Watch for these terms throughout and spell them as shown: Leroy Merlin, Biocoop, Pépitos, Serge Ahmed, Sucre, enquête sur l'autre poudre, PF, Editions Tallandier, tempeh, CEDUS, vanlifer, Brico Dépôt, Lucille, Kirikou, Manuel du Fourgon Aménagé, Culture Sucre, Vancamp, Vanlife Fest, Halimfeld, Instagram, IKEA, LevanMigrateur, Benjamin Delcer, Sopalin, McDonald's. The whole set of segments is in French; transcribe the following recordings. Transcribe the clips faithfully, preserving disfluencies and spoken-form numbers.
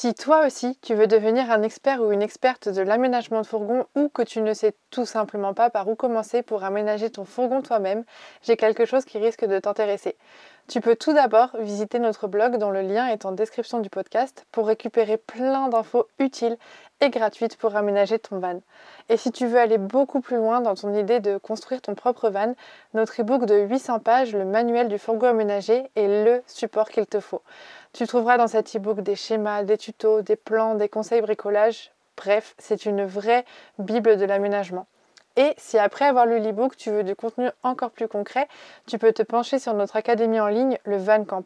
Si toi aussi, tu veux devenir un expert ou une experte de l'aménagement de fourgon ou que tu ne sais tout simplement pas par où commencer pour aménager ton fourgon toi-même, j'ai quelque chose qui risque de t'intéresser. Tu peux tout d'abord visiter notre blog dont le lien est en description du podcast pour récupérer plein d'infos utiles et gratuites pour aménager ton van. Et si tu veux aller beaucoup plus loin dans ton idée de construire ton propre van, notre e-book de huit cents pages, le Manuel du Fourgon Aménagé, est le support qu'il te faut. Tu trouveras dans cet e-book des schémas, des tutos, des plans, des conseils bricolage. Bref, c'est une vraie bible de l'aménagement. Et si après avoir lu l'e-book, tu veux du contenu encore plus concret, tu peux te pencher sur notre académie en ligne, le Vancamp.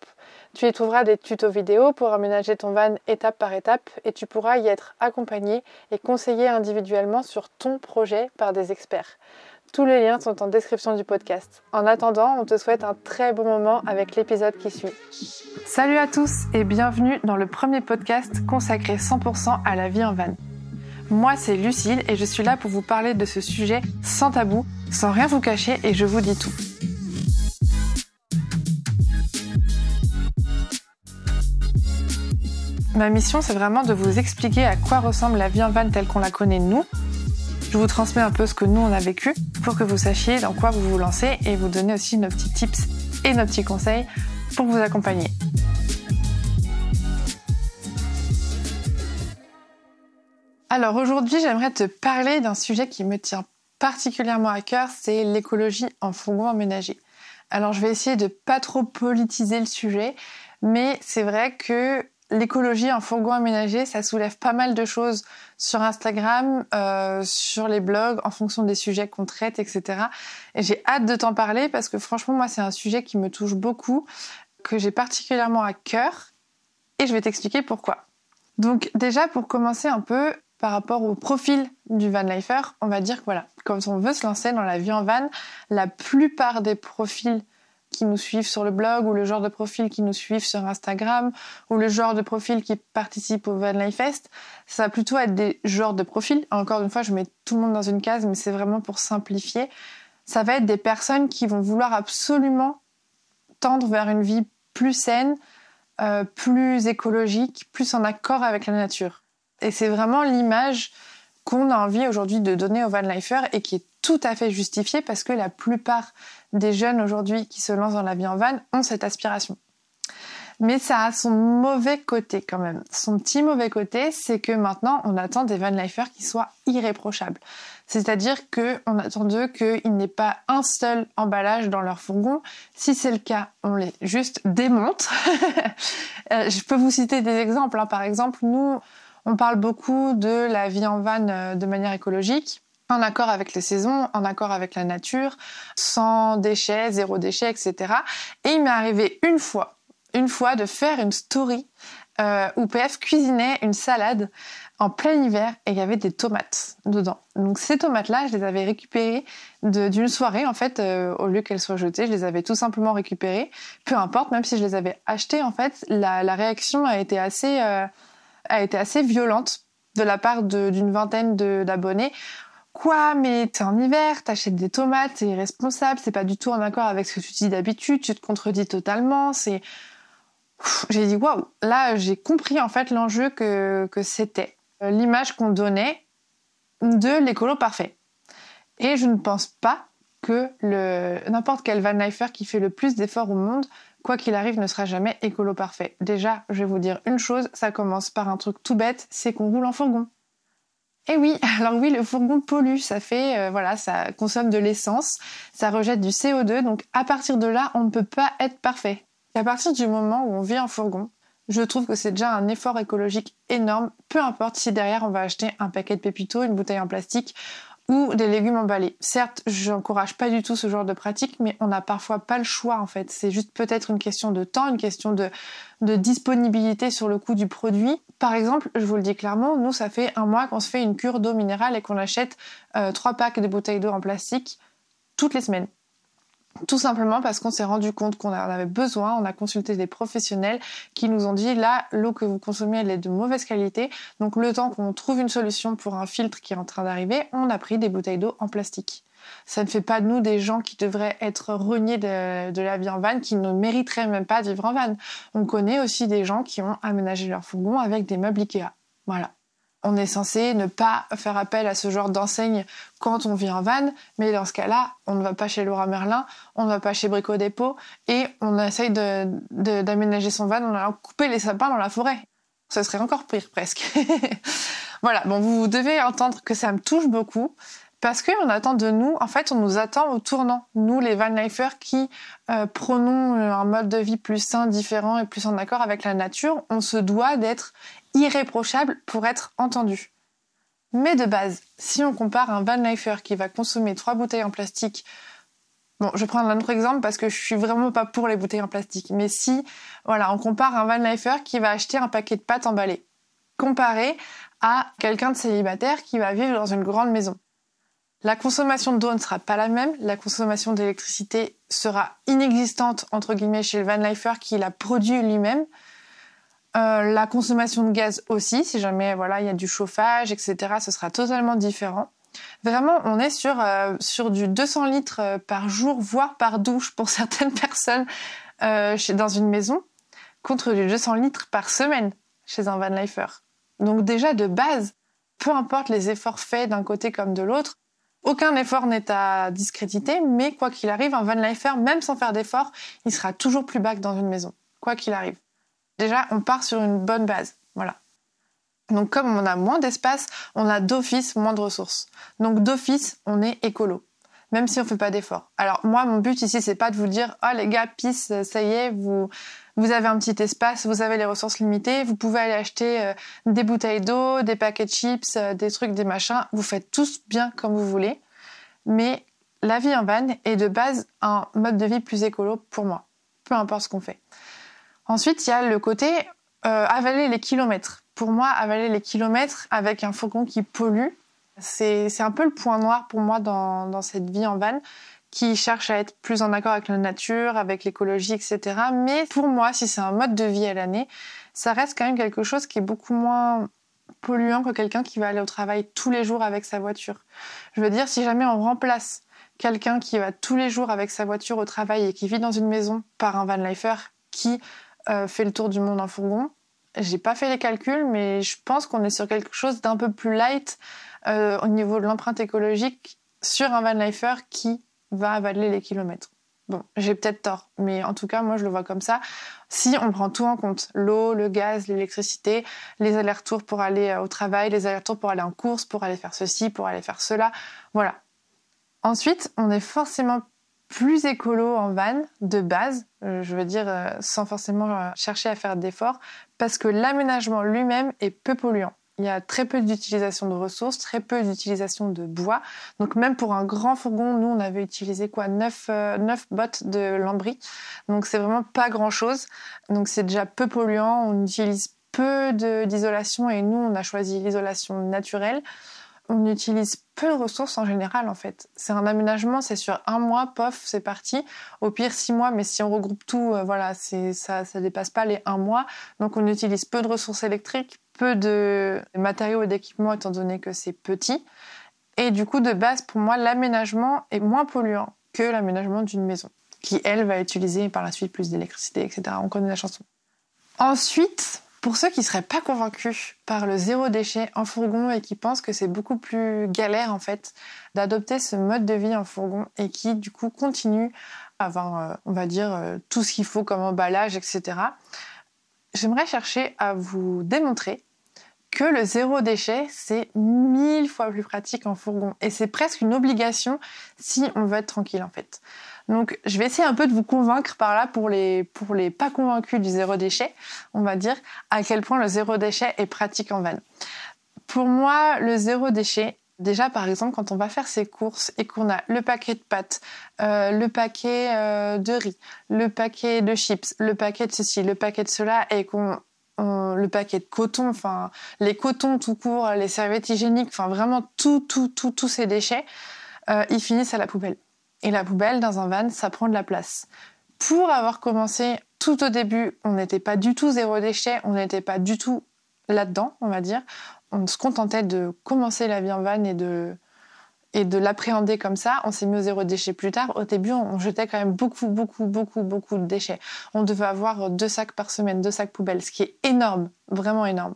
Tu y trouveras des tutos vidéo pour aménager ton van étape par étape et tu pourras y être accompagné et conseillé individuellement sur ton projet par des experts. Tous les liens sont en description du podcast. En attendant, on te souhaite un très bon moment avec l'épisode qui suit. Salut à tous et bienvenue dans le premier podcast consacré cent pour cent à la vie en van. Moi, c'est Lucille et je suis là pour vous parler de ce sujet sans tabou, sans rien vous cacher et je vous dis tout. Ma mission, c'est vraiment de vous expliquer à quoi ressemble la vie en van telle qu'on la connaît nous. Je vous transmets un peu ce que nous, on a vécu pour que vous sachiez dans quoi vous vous lancez et vous donner aussi nos petits tips et nos petits conseils pour vous accompagner. Alors aujourd'hui, j'aimerais te parler d'un sujet qui me tient particulièrement à cœur, c'est l'écologie en fourgon aménagé. Alors je vais essayer de pas trop politiser le sujet, mais c'est vrai que l'écologie en fourgon aménagé, ça soulève pas mal de choses sur Instagram, euh, sur les blogs, en fonction des sujets qu'on traite, et cetera. Et j'ai hâte de t'en parler parce que franchement, moi, c'est un sujet qui me touche beaucoup, que j'ai particulièrement à cœur, et je vais t'expliquer pourquoi. Donc déjà, pour commencer un peu, par rapport au profil du vanlifer, on va dire que voilà, quand on veut se lancer dans la vie en van, la plupart des profils qui nous suivent sur le blog ou le genre de profil qui nous suivent sur Instagram ou le genre de profil qui participe au Vanlife Fest, ça va plutôt être des genres de profils. Encore une fois, je mets tout le monde dans une case, mais c'est vraiment pour simplifier. Ça va être des personnes qui vont vouloir absolument tendre vers une vie plus saine, euh, plus écologique, plus en accord avec la nature. Et c'est vraiment l'image qu'on a envie aujourd'hui de donner aux vanlifers et qui est tout à fait justifiée parce que la plupart des jeunes aujourd'hui qui se lancent dans la vie en van ont cette aspiration. Mais ça a son mauvais côté quand même. Son petit mauvais côté, c'est que maintenant, on attend des vanlifers qui soient irréprochables. C'est-à-dire qu'on attend d'eux qu'il n'y ait pas un seul emballage dans leur fourgon. Si c'est le cas, on les juste démonte. Je peux vous citer des exemples. Hein. Par exemple, nous... On parle beaucoup de la vie en van de manière écologique, en accord avec les saisons, en accord avec la nature, sans déchets, zéro déchet, et cetera. Et il m'est arrivé une fois, une fois de faire une story euh, où P F cuisinait une salade en plein hiver et il y avait des tomates dedans. Donc ces tomates-là, je les avais récupérées de, d'une soirée en fait, euh, au lieu qu'elles soient jetées, je les avais tout simplement récupérées. Peu importe, même si je les avais achetées, en fait, la, la réaction a été assez... Euh, a été assez violente de la part de, d'une vingtaine de, d'abonnés. Quoi, mais t'es en hiver, t'achètes des tomates, t'es irresponsable, c'est pas du tout en accord avec ce que tu dis d'habitude, tu te contredis totalement, c'est... Ouf, j'ai dit waouh, là j'ai compris en fait l'enjeu que, que c'était, l'image qu'on donnait de l'écolo parfait. Et je ne pense pas que le, n'importe quel vanlifer qui fait le plus d'efforts au monde, quoi qu'il arrive, ne sera jamais écolo parfait. Déjà, je vais vous dire une chose, ça commence par un truc tout bête, c'est qu'on roule en fourgon. Et oui, alors oui, le fourgon pollue, ça fait, euh, voilà, ça consomme de l'essence, ça rejette du C O deux, donc à partir de là, on ne peut pas être parfait. Et à partir du moment où on vit en fourgon, je trouve que c'est déjà un effort écologique énorme, peu importe si derrière on va acheter un paquet de pépitos, une bouteille en plastique ou des légumes emballés. Certes, j'encourage pas du tout ce genre de pratique, mais on n'a parfois pas le choix en fait. C'est juste peut-être une question de temps, une question de, de disponibilité sur le coût du produit. Par exemple, je vous le dis clairement, nous ça fait un mois qu'on se fait une cure d'eau minérale et qu'on achète euh, trois packs de bouteilles d'eau en plastique toutes les semaines. Tout simplement parce qu'on s'est rendu compte qu'on en avait besoin, on a consulté des professionnels qui nous ont dit là, l'eau que vous consommez, elle est de mauvaise qualité, donc le temps qu'on trouve une solution pour un filtre qui est en train d'arriver, on a pris des bouteilles d'eau en plastique. Ça ne fait pas de nous des gens qui devraient être reniés de, de la vie en van, qui ne mériteraient même pas de vivre en van. On connaît aussi des gens qui ont aménagé leur fourgon avec des meubles IKEA. Voilà. On est censé ne pas faire appel à ce genre d'enseigne quand on vit en van, mais dans ce cas-là, on ne va pas chez Leroy Merlin, on ne va pas chez Brico Dépôt, et on essaye de, de, d'aménager son van en allant couper les sapins dans la forêt. Ce serait encore pire, presque. Voilà, bon, vous devez entendre que ça me touche beaucoup, parce qu'on attend de nous, en fait, on nous attend au tournant. Nous, les vanlifers qui euh, prônons un mode de vie plus sain, différent et plus en accord avec la nature, on se doit d'être irréprochable pour être entendu. Mais de base, si on compare un vanlifer qui va consommer trois bouteilles en plastique, bon, je prends un autre exemple parce que je suis vraiment pas pour les bouteilles en plastique, mais si, voilà, on compare un vanlifer qui va acheter un paquet de pâtes emballées, comparé à quelqu'un de célibataire qui va vivre dans une grande maison. La consommation d'eau ne sera pas la même, la consommation d'électricité sera inexistante, entre guillemets, chez le vanlifer qui la produit lui-même. Euh, la consommation de gaz aussi, si jamais voilà, il y a du chauffage, et cetera, ce sera totalement différent. Vraiment, on est sur, euh, sur du deux cents litres par jour, voire par douche pour certaines personnes euh, chez, dans une maison, contre du deux cents litres par semaine chez un vanlifer. Donc déjà, de base, peu importe les efforts faits d'un côté comme de l'autre, aucun effort n'est à discréditer, mais quoi qu'il arrive, un vanlifer, même sans faire d'effort, il sera toujours plus bas que dans une maison, quoi qu'il arrive. Déjà, on part sur une bonne base, voilà. Donc comme on a moins d'espace, on a d'office moins de ressources. Donc d'office, on est écolo, même si on ne fait pas d'efforts. Alors moi, mon but ici, c'est pas de vous dire « Oh les gars, peace, ça y est, vous, vous avez un petit espace, vous avez les ressources limitées, vous pouvez aller acheter euh, des bouteilles d'eau, des paquets de chips, euh, des trucs, des machins, vous faites tous bien comme vous voulez. » Mais la vie en van est de base un mode de vie plus écolo pour moi, peu importe ce qu'on fait. Ensuite, il y a le côté euh, avaler les kilomètres. Pour moi, avaler les kilomètres avec un fourgon qui pollue, c'est, c'est un peu le point noir pour moi dans, dans cette vie en van, qui cherche à être plus en accord avec la nature, avec l'écologie, et cetera. Mais pour moi, si c'est un mode de vie à l'année, ça reste quand même quelque chose qui est beaucoup moins polluant que quelqu'un qui va aller au travail tous les jours avec sa voiture. Je veux dire, si jamais on remplace quelqu'un qui va tous les jours avec sa voiture au travail et qui vit dans une maison par un vanlifer qui Euh, fait le tour du monde en fourgon. J'ai pas fait les calculs, mais je pense qu'on est sur quelque chose d'un peu plus light euh, au niveau de l'empreinte écologique sur un vanlifer qui va avaler les kilomètres. Bon, j'ai peut-être tort, mais en tout cas, moi, je le vois comme ça. Si on prend tout en compte, l'eau, le gaz, l'électricité, les allers-retours pour aller au travail, les allers-retours pour aller en course, pour aller faire ceci, pour aller faire cela, voilà. Ensuite, on est forcément plus écolo en van, de base, je veux dire sans forcément chercher à faire d'efforts, parce que l'aménagement lui-même est peu polluant. Il y a très peu d'utilisation de ressources, très peu d'utilisation de bois. Donc même pour un grand fourgon, nous on avait utilisé quoi neuf, euh, neuf bottes de lambris. Donc c'est vraiment pas grand-chose. Donc c'est déjà peu polluant, on utilise peu de, d'isolation et nous on a choisi l'isolation naturelle. On utilise peu de ressources en général, en fait. C'est un aménagement, c'est sur un mois, pof, c'est parti. Au pire, six mois, mais si on regroupe tout, euh, voilà, c'est, ça ça dépasse pas les un mois. Donc, on utilise peu de ressources électriques, peu de matériaux et d'équipements, étant donné que c'est petit. Et du coup, de base, pour moi, l'aménagement est moins polluant que l'aménagement d'une maison, qui, elle, va utiliser par la suite plus d'électricité, et cetera. On connaît la chanson. Ensuite, pour ceux qui ne seraient pas convaincus par le zéro déchet en fourgon et qui pensent que c'est beaucoup plus galère en fait d'adopter ce mode de vie en fourgon et qui du coup continuent à avoir, on va dire, tout ce qu'il faut comme emballage, et cetera. J'aimerais chercher à vous démontrer que le zéro déchet, c'est mille fois plus pratique en fourgon et c'est presque une obligation si on veut être tranquille en fait. Donc je vais essayer un peu de vous convaincre par là pour les, pour les pas convaincus du zéro déchet, on va dire, à quel point le zéro déchet est pratique en van. Pour moi, le zéro déchet, déjà par exemple quand on va faire ses courses et qu'on a le paquet de pâtes, euh, le paquet euh, de riz, le paquet de chips, le paquet de ceci, le paquet de cela et qu'on... On, le paquet de coton, enfin les cotons tout court, les serviettes hygiéniques, enfin vraiment tout, tout, tout, tous ces déchets, euh, ils finissent à la poubelle. Et la poubelle, dans un van, ça prend de la place. Pour avoir commencé tout au début, on n'était pas du tout zéro déchet, on n'était pas du tout là-dedans, on va dire. On se contentait de commencer la vie en van et de, et de l'appréhender comme ça, on s'est mis au zéro déchet plus tard. Au début, on jetait quand même beaucoup, beaucoup, beaucoup, beaucoup de déchets. On devait avoir deux sacs par semaine, deux sacs poubelles, ce qui est énorme, vraiment énorme.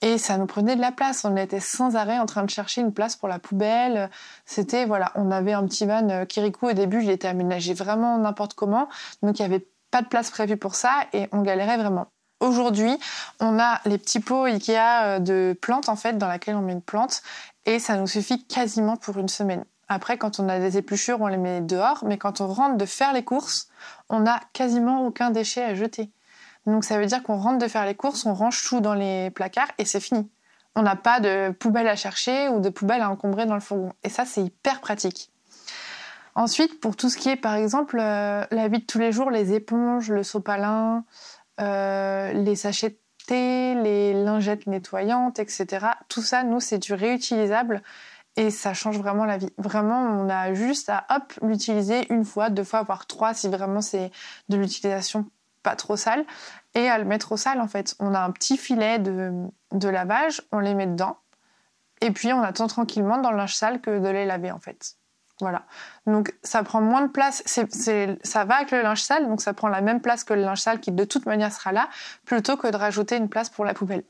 Et ça nous prenait de la place. On était sans arrêt en train de chercher une place pour la poubelle. C'était, voilà, on avait un petit van Kirikou au début, il était aménagé vraiment n'importe comment. Donc, il n'y avait pas de place prévue pour ça et on galérait vraiment. Aujourd'hui, on a les petits pots IKEA de plantes, en fait, dans lesquels on met une plante. Et ça nous suffit quasiment pour une semaine. Après, quand on a des épluchures, on les met dehors. Mais quand on rentre de faire les courses, on n'a quasiment aucun déchet à jeter. Donc ça veut dire qu'on rentre de faire les courses, on range tout dans les placards et c'est fini. On n'a pas de poubelle à chercher ou de poubelle à encombrer dans le fourgon. Et ça, c'est hyper pratique. Ensuite, pour tout ce qui est, par exemple, euh, la vie de tous les jours, les éponges, le sopalin, euh, les sachets de thé, les lingettes nettoyantes, et cetera. Tout ça, nous, c'est du réutilisable et ça change vraiment la vie. Vraiment, on a juste à hop, l'utiliser une fois, deux fois, voire trois, si vraiment c'est de l'utilisation pas trop sale, et à le mettre au sale en fait. On a un petit filet de, de lavage, on les met dedans, et puis on attend tranquillement dans le linge sale que de les laver en fait. Voilà. Donc ça prend moins de place, c'est, c'est, ça va avec le linge sale, donc ça prend la même place que le linge sale qui de toute manière sera là, plutôt que de rajouter une place pour la poubelle.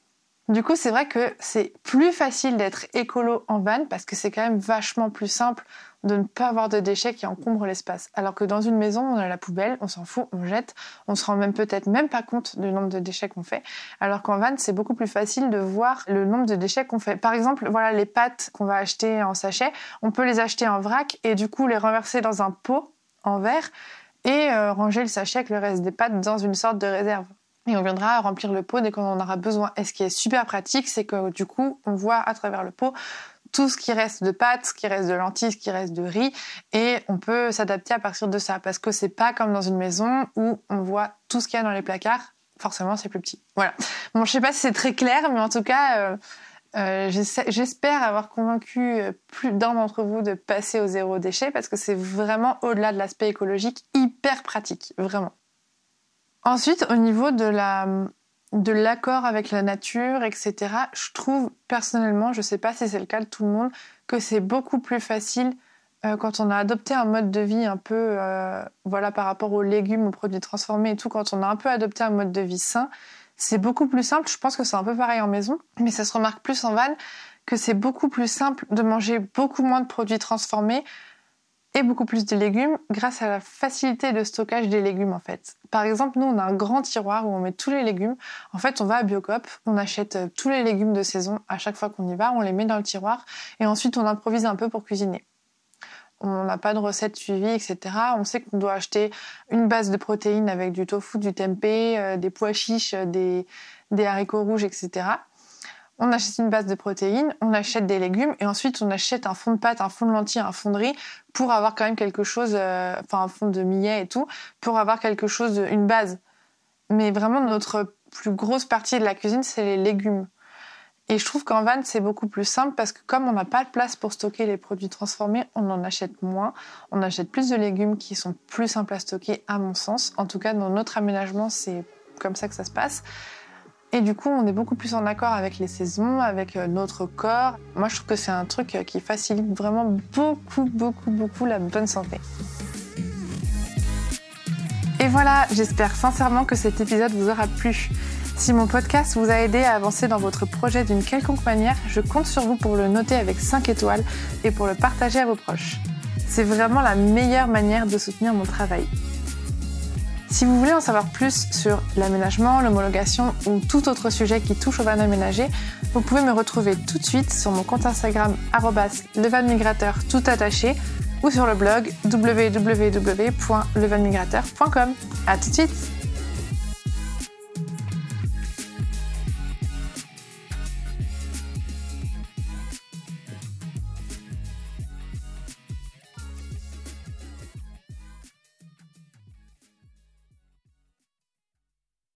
Du coup, c'est vrai que c'est plus facile d'être écolo en van parce que c'est quand même vachement plus simple de ne pas avoir de déchets qui encombrent l'espace. Alors que dans une maison, on a la poubelle, on s'en fout, on jette, on se rend même peut-être même pas compte du nombre de déchets qu'on fait. Alors qu'en van, c'est beaucoup plus facile de voir le nombre de déchets qu'on fait. Par exemple, voilà les pâtes qu'on va acheter en sachet, on peut les acheter en vrac et du coup les renverser dans un pot en verre et euh, ranger le sachet avec le reste des pâtes dans une sorte de réserve. Et on viendra remplir le pot dès qu'on en aura besoin. Et ce qui est super pratique, c'est que du coup, on voit à travers le pot tout ce qui reste de pâtes, ce qui reste de lentilles, ce qui reste de riz. Et on peut s'adapter à partir de ça. Parce que c'est pas comme dans une maison où on voit tout ce qu'il y a dans les placards. Forcément, c'est plus petit. Voilà. Bon, je sais pas si c'est très clair, mais en tout cas, euh, euh, j'espère avoir convaincu plus d'un d'entre vous de passer au zéro déchet. Parce que c'est vraiment, au-delà de l'aspect écologique, hyper pratique. Vraiment. Ensuite, au niveau de, la, de l'accord avec la nature, et cetera, je trouve personnellement, je ne sais pas si c'est le cas de tout le monde, que c'est beaucoup plus facile euh, quand on a adopté un mode de vie un peu, euh, voilà, par rapport aux légumes, aux produits transformés et tout, quand on a un peu adopté un mode de vie sain, c'est beaucoup plus simple. Je pense que c'est un peu pareil en maison, mais ça se remarque plus en van, que c'est beaucoup plus simple de manger beaucoup moins de produits transformés et beaucoup plus de légumes grâce à la facilité de stockage des légumes en fait. Par exemple, nous on a un grand tiroir où on met tous les légumes. En fait, on va à Biocoop, on achète tous les légumes de saison à chaque fois qu'on y va, on les met dans le tiroir et ensuite on improvise un peu pour cuisiner. On n'a pas de recette suivie, et cetera. On sait qu'on doit acheter une base de protéines avec du tofu, du tempeh, euh, des pois chiches, des, des haricots rouges, et cetera. On achète une base de protéines, on achète des légumes et ensuite on achète un fond de pâte, un fond de lentilles, un fond de riz pour avoir quand même quelque chose, euh, enfin un fond de millet et tout, pour avoir quelque chose, une base. Mais vraiment notre plus grosse partie de la cuisine, c'est les légumes. Et je trouve qu'en van, c'est beaucoup plus simple parce que comme on n'a pas de place pour stocker les produits transformés, on en achète moins. On achète plus de légumes qui sont plus simples à stocker à mon sens. En tout cas, dans notre aménagement, c'est comme ça que ça se passe. Et du coup, on est beaucoup plus en accord avec les saisons, avec notre corps. Moi, je trouve que c'est un truc qui facilite vraiment beaucoup, beaucoup, beaucoup la bonne santé. Et voilà, j'espère sincèrement que cet épisode vous aura plu. Si mon podcast vous a aidé à avancer dans votre projet d'une quelconque manière, je compte sur vous pour le noter avec cinq étoiles et pour le partager à vos proches. C'est vraiment la meilleure manière de soutenir mon travail. Si vous voulez en savoir plus sur l'aménagement, l'homologation ou tout autre sujet qui touche au van aménagé, vous pouvez me retrouver tout de suite sur mon compte Instagram arobase levanmigrateur tout attaché ou sur le blog w w w point levanmigrateur point com. À tout de suite!